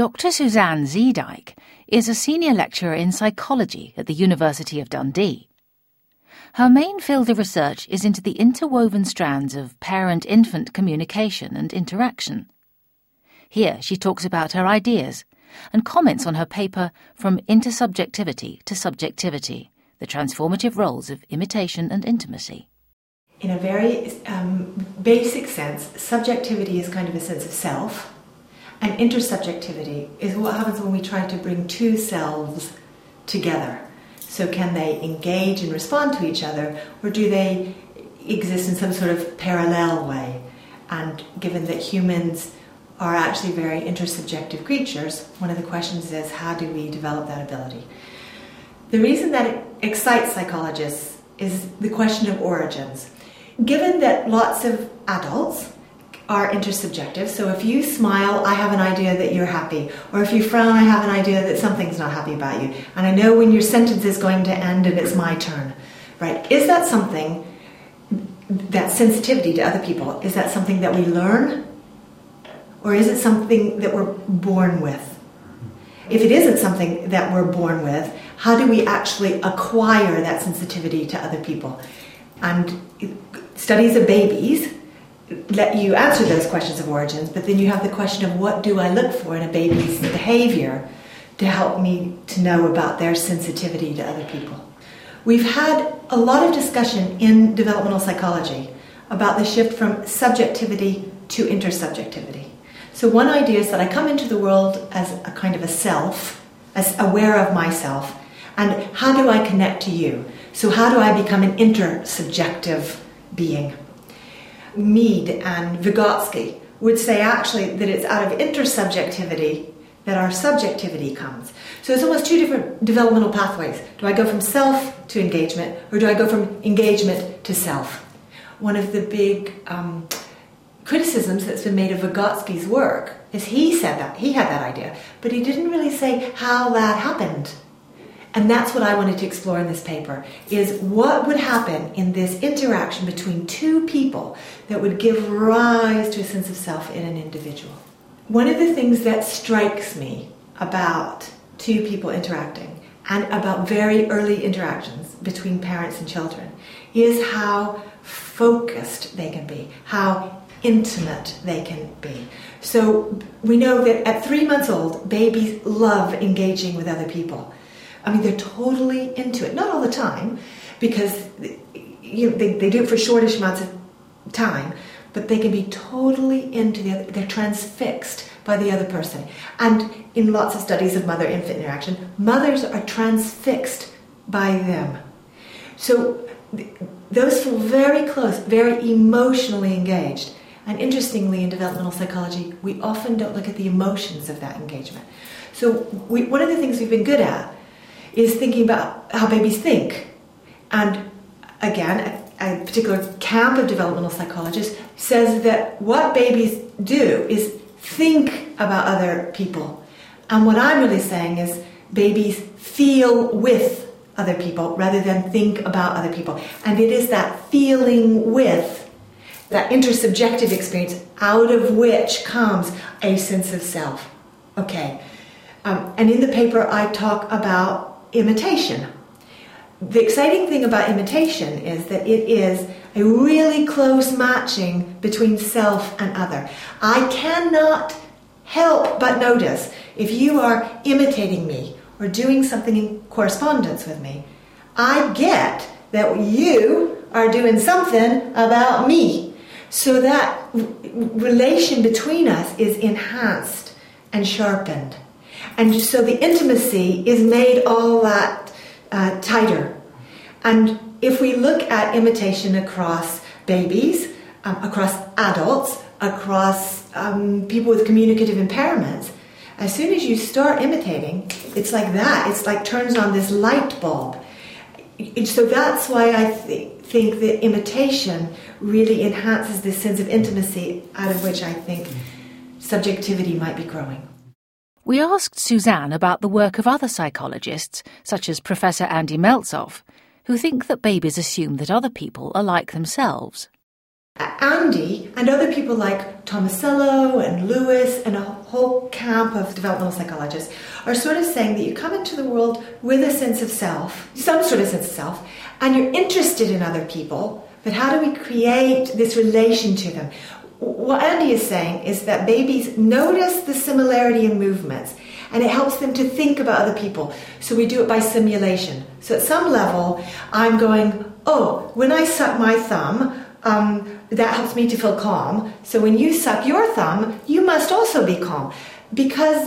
Dr. Suzanne Zeedyke is a senior lecturer in psychology at the University of Dundee. Her main field of research is into the interwoven strands of parent-infant communication and interaction. Here she talks about her ideas and comments on her paper From Intersubjectivity to Subjectivity, the Transformative Roles of Imitation and Intimacy. In a very basic sense, subjectivity is kind of a sense of self, and intersubjectivity is what happens when we try to bring two selves together. So can they engage and respond to each other, or do they exist in some sort of parallel way? And given that humans are actually very intersubjective creatures, one of the questions is, how do we develop that ability? The reason that it excites psychologists is the question of origins. Given that lots of adults are intersubjective, so if you smile, I have an idea that you're happy, or if you frown, I have an idea that something's not happy about you, and I know when your sentence is going to end and it's my turn, right? Is that something, that sensitivity to other people, is that something that we learn, or is it something that we're born with? If it isn't something that we're born with, how do we actually acquire that sensitivity to other people? And studies of babies let you answer those questions of origins, but then you have the question of, what do I look for in a baby's behavior to help me to know about their sensitivity to other people? We've had a lot of discussion in developmental psychology about the shift from subjectivity to intersubjectivity. So one idea is that I come into the world as a kind of a self, as aware of myself, and how do I connect to you? So how do I become an intersubjective being? Mead and Vygotsky would say actually that it's out of intersubjectivity that our subjectivity comes. So it's almost two different developmental pathways. Do I go from self to engagement, or do I go from engagement to self? One of the big criticisms that's been made of Vygotsky's work is he said that, he had that idea, but he didn't really say how that happened. And that's what I wanted to explore in this paper, is what would happen in this interaction between two people that would give rise to a sense of self in an individual. One of the things that strikes me about two people interacting and about very early interactions between parents and children is how focused they can be, how intimate they can be. So we know that at 3 months old, babies love engaging with other people. I mean, they're totally into it. Not all the time, because you know, they do it for shortish amounts of time, but they can be totally into the other. They're transfixed by the other person. And in lots of studies of mother-infant interaction, mothers are transfixed by them. So those feel very close, very emotionally engaged. And interestingly, in developmental psychology, we often don't look at the emotions of that engagement. So one of the things we've been good at is thinking about how babies think. And again, a particular camp of developmental psychologists says that what babies do is think about other people. And what I'm really saying is babies feel with other people rather than think about other people. And it is that feeling with, that intersubjective experience, out of which comes a sense of self. Okay. And in the paper I talk about imitation. The exciting thing about imitation is that it is a really close matching between self and other. I cannot help but notice if you are imitating me or doing something in correspondence with me, I get that you are doing something about me. So that relation between us is enhanced and sharpened. And so the intimacy is made all that tighter. And if we look at imitation across babies, across adults, across people with communicative impairments, as soon as you start imitating, it's like that. It's like turns on this light bulb. So that's why I think that imitation really enhances this sense of intimacy out of which I think subjectivity might be growing. We asked Suzanne about the work of other psychologists, such as Professor Andy Meltzoff, who think that babies assume that other people are like themselves. Andy and other people like Tomasello and Lewis and a whole camp of developmental psychologists are sort of saying that you come into the world with a sense of self, some sort of sense of self, and you're interested in other people, but how do we create this relation to them? What Andy is saying is that babies notice the similarity in movements and it helps them to think about other people. So we do it by simulation. So at some level, I'm going, oh, when I suck my thumb, that helps me to feel calm. So when you suck your thumb, you must also be calm. Because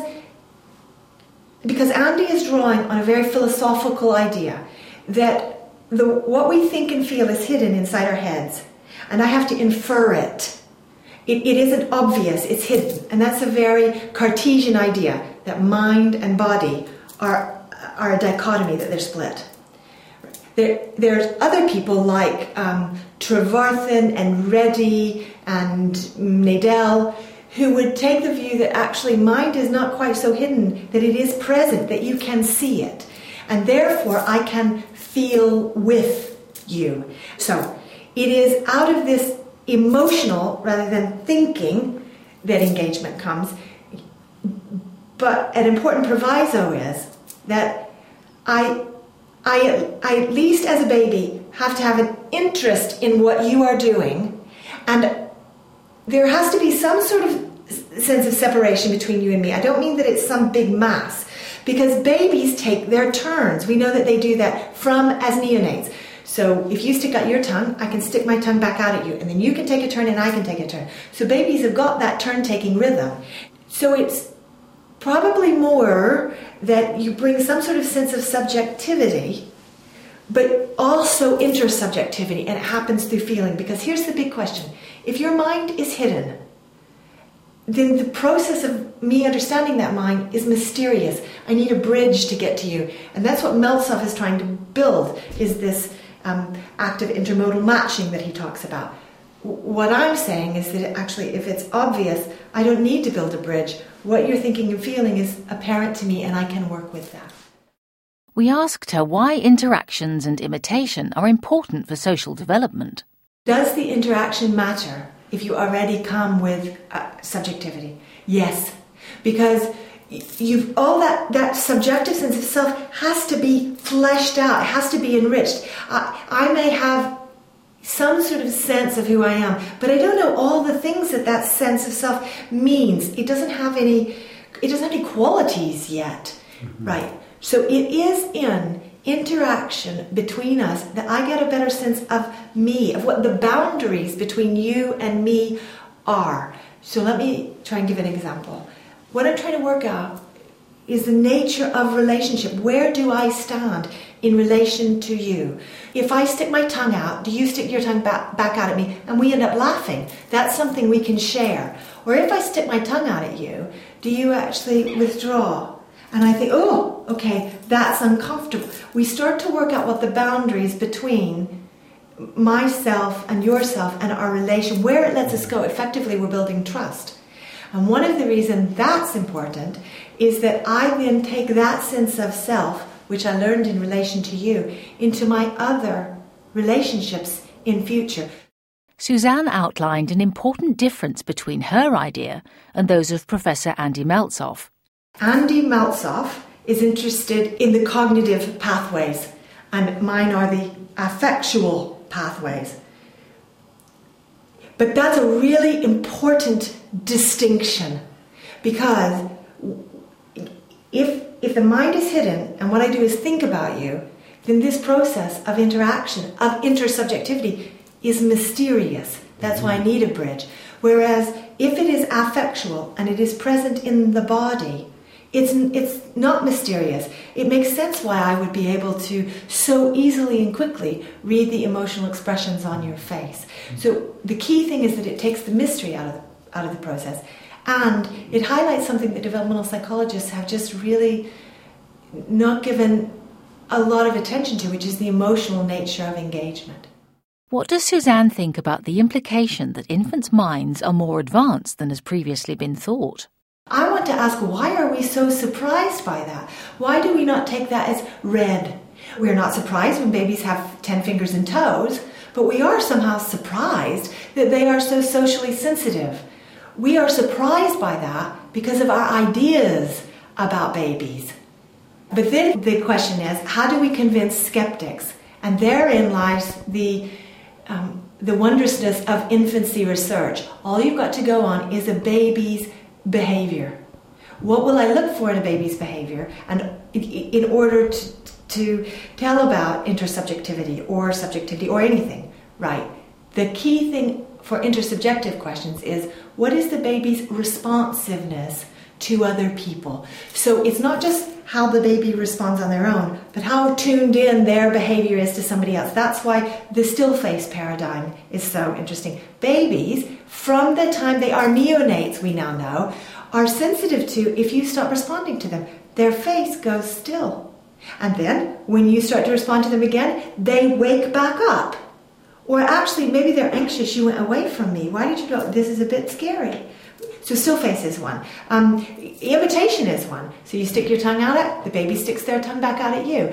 Andy is drawing on a very philosophical idea that what we think and feel is hidden inside our heads. And I have to infer it. It isn't obvious, it's hidden. And that's a very Cartesian idea, that mind and body are a dichotomy, that they're split. There's other people like Trevarthan and Reddy and Nadel who would take the view that actually mind is not quite so hidden, that it is present, that you can see it. And therefore, I can feel with you. So it is out of this emotional rather than thinking that engagement comes. But an important proviso is that I at least as a baby have to have an interest in what you are doing, and there has to be some sort of sense of separation between you and me. I don't mean that it's some big mass, because babies take their turns. We know that they do that from as neonates. So if you stick out your tongue, I can stick my tongue back out at you, and then you can take a turn and I can take a turn. So babies have got that turn-taking rhythm. So it's probably more that you bring some sort of sense of subjectivity, but also intersubjectivity, and it happens through feeling. Because here's the big question. If your mind is hidden, then the process of me understanding that mind is mysterious. I need a bridge to get to you. And that's what Meltzoff is trying to build, is this active intermodal matching that he talks about. What I'm saying is that actually, if it's obvious, I don't need to build a bridge. What you're thinking and feeling is apparent to me, and I can work with that. We asked her why interactions and imitation are important for social development. Does the interaction matter if you already come with subjectivity? Yes, because you've all that subjective sense of self has to be fleshed out. It has to be enriched. I may have some sort of sense of who I am, but I don't know all the things that sense of self means. It doesn't have any qualities yet, right? So it is in interaction between us that I get a better sense of me, of what the boundaries between you and me are. So let me try and give an example. What I'm trying to work out is the nature of relationship. Where do I stand in relation to you? If I stick my tongue out, do you stick your tongue back out at me? And we end up laughing. That's something we can share. Or if I stick my tongue out at you, do you actually withdraw? And I think, oh, okay, that's uncomfortable. We start to work out what the boundaries between myself and yourself and our relation, where it lets us go. Effectively, we're building trust. And one of the reasons that's important is that I then take that sense of self, which I learned in relation to you, into my other relationships in future. Suzanne outlined an important difference between her idea and those of Professor Andy Meltzoff. Andy Meltzoff is interested in the cognitive pathways, and mine are the affectual pathways. But that's a really important distinction, because if the mind is hidden and what I do is think about you, then this process of interaction, of intersubjectivity, is mysterious. That's why I need a bridge. Whereas if it is affectual and it is present in the body, it's not mysterious. It makes sense why I would be able to so easily and quickly read the emotional expressions on your face. So the key thing is that it takes the mystery out of the process. And it highlights something that developmental psychologists have just really not given a lot of attention to, which is the emotional nature of engagement. What does Suzanne think about the implication that infants' minds are more advanced than has previously been thought? I want to ask, why are we so surprised by that? Why do we not take that as read? We're not surprised when babies have 10 fingers and toes, But we are somehow surprised that they are so socially sensitive. We are surprised by that because of our ideas about babies. But then the question is, how do we convince skeptics? And therein lies the wondrousness of infancy research. All you've got to go on is a baby's behavior. What will I look for in a baby's behavior? And in order to tell about intersubjectivity or subjectivity or anything, right? The key thing for intersubjective questions is, what is the baby's responsiveness to other people? So it's not just how the baby responds on their own, but how tuned in their behavior is to somebody else. That's why the still-face paradigm is so interesting. Babies, from the time they are neonates, we now know, are sensitive to if you stop responding to them. Their face goes still. And then, when you start to respond to them again, they wake back up. Or actually, maybe they're anxious, you went away from me. Why did you go? This is a bit scary. So still face is one. Imitation is one. So you stick your tongue out at it, the baby sticks their tongue back out at you.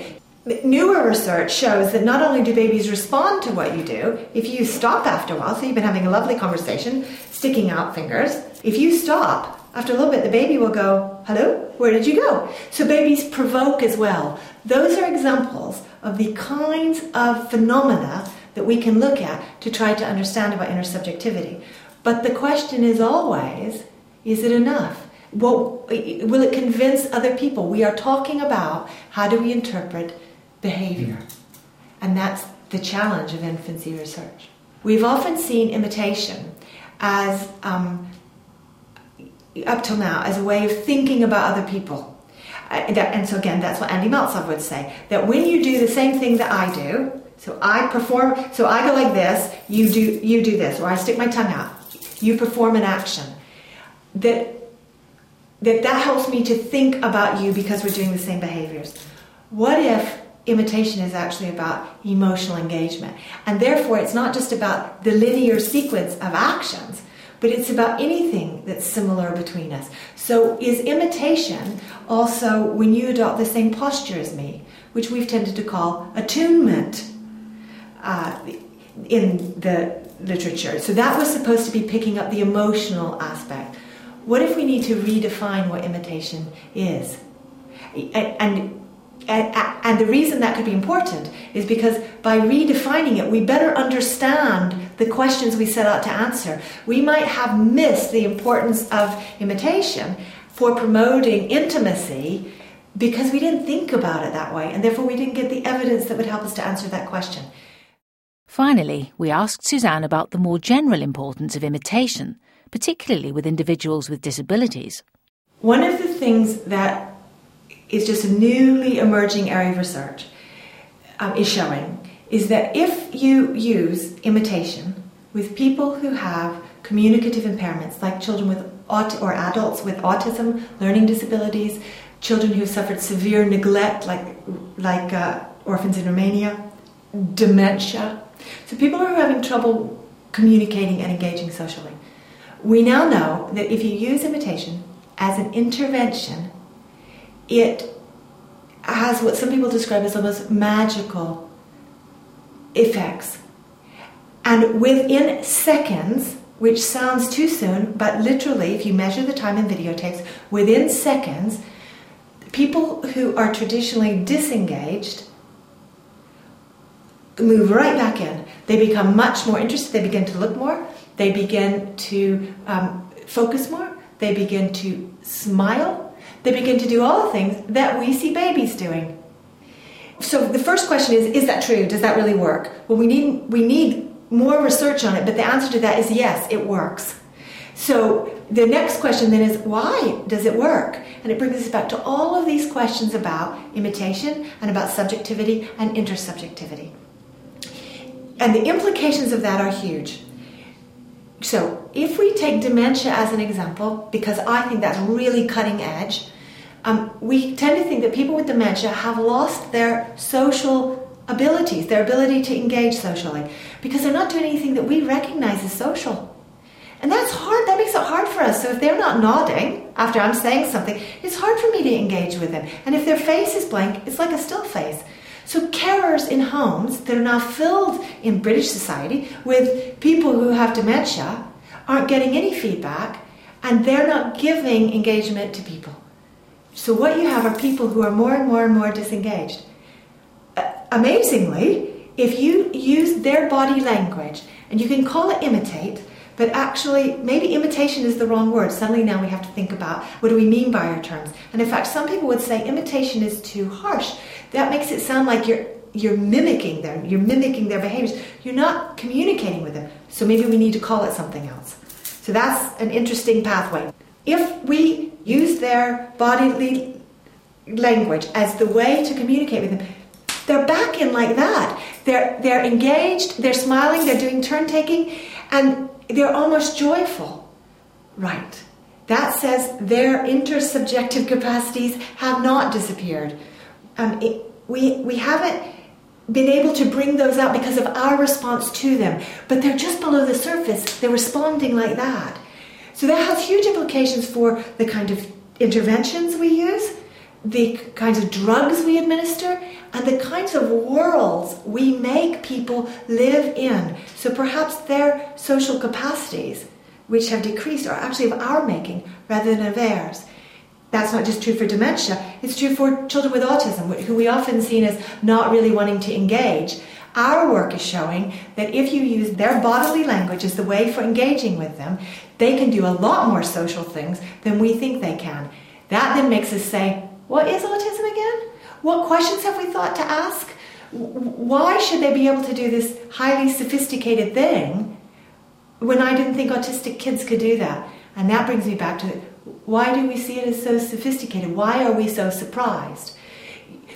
Newer research shows that not only do babies respond to what you do, if you stop after a while, so you've been having a lovely conversation, sticking out fingers, if you stop, after a little bit the baby will go, hello, where did you go? So babies provoke as well. Those are examples of the kinds of phenomena that we can look at to try to understand about intersubjectivity. But the question is always, is it enough? Will it convince other people? We are talking about how do we interpret behavior. And that's the challenge of infancy research. We've often seen imitation as, up till now, as a way of thinking about other people. And so again, that's what Andy Meltzoff would say, that when you do the same thing that I do, so I perform, so I go like this, you do this, or I stick my tongue out, you perform an action. That helps me to think about you because we're doing the same behaviors. What if imitation is actually about emotional engagement? And therefore it's not just about the linear sequence of actions, but it's about anything that's similar between us. So is imitation also when you adopt the same posture as me, which we've tended to call attunement in the literature. So that was supposed to be picking up the emotional aspect. What if we need to redefine what imitation is? And the reason that could be important is because by redefining it, we better understand the questions we set out to answer. We might have missed the importance of imitation for promoting intimacy because we didn't think about it that way, and therefore we didn't get the evidence that would help us to answer that question. Finally, we asked Suzanne about the more general importance of imitation, particularly with individuals with disabilities. One of the things that is just a newly emerging area of research is showing is that if you use imitation with people who have communicative impairments, like children with or adults with autism, learning disabilities, children who have suffered severe neglect, like orphans in Romania, dementia. So people who are having trouble communicating and engaging socially. We now know that if you use imitation as an intervention, it has what some people describe as almost magical effects. And within seconds, which sounds too soon, but literally, if you measure the time in videotapes, within seconds, people who are traditionally disengaged move right back in. They become much more interested. They begin to look more. They begin to focus more. They begin to smile. They begin to do all the things that we see babies doing. So the first question is that true? Does that really work? Well, we need more research on it, but the answer to that is yes, it works. So the next question then is, why does it work? And it brings us back to all of these questions about imitation and about subjectivity and intersubjectivity. And the implications of that are huge. So if we take dementia as an example, because I think that's really cutting edge, we tend to think that people with dementia have lost their social abilities, their ability to engage socially, because they're not doing anything that we recognize as social. And that's hard, that makes it hard for us. So if they're not nodding after I'm saying something, it's hard for me to engage with them. And if their face is blank, it's like a still face. So carers in homes that are now filled in British society with people who have dementia aren't getting any feedback, and they're not giving engagement to people. So what you have are people who are more and more and more disengaged. Amazingly, if you use their body language, and you can call it imitate, but actually maybe imitation is the wrong word. Suddenly now we have to think about what do we mean by our terms. And in fact, some people would say imitation is too harsh. That makes it sound like you're mimicking them, you're mimicking their behaviors. You're not communicating with them. So maybe we need to call it something else. So that's an interesting pathway. If we use their bodily language as the way to communicate with them, they're back in like that. They're engaged, they're smiling, they're doing turn-taking, and they're almost joyful. Right. That says their intersubjective capacities have not disappeared. We haven't been able to bring those out because of our response to them, but they're just below the surface. They're responding like that. So that has huge implications for the kind of interventions we use, the kinds of drugs we administer, and the kinds of worlds we make people live in. So perhaps their social capacities, which have decreased, are actually of our making rather than of theirs. That's not just true for dementia, it's true for children with autism, who we often see as not really wanting to engage. Our work is showing that if you use their bodily language as the way for engaging with them, they can do a lot more social things than we think they can. That then makes us say, what is autism again? What questions have we thought to ask? Why should they be able to do this highly sophisticated thing when I didn't think autistic kids could do that? And that brings me back to, why do we see it as so sophisticated? Why are we so surprised?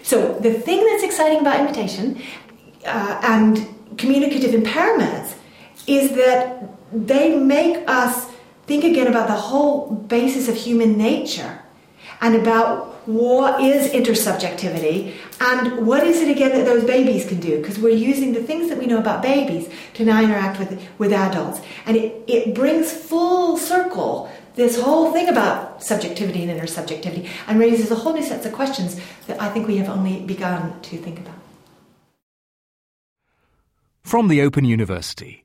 So the thing that's exciting about imitation and communicative impairments is that they make us think again about the whole basis of human nature and about what is intersubjectivity and what is it again that those babies can do, because we're using the things that we know about babies to now interact with adults. And it brings full circle this whole thing about subjectivity and intersubjectivity and raises a whole new set of questions that I think we have only begun to think about. From the Open University.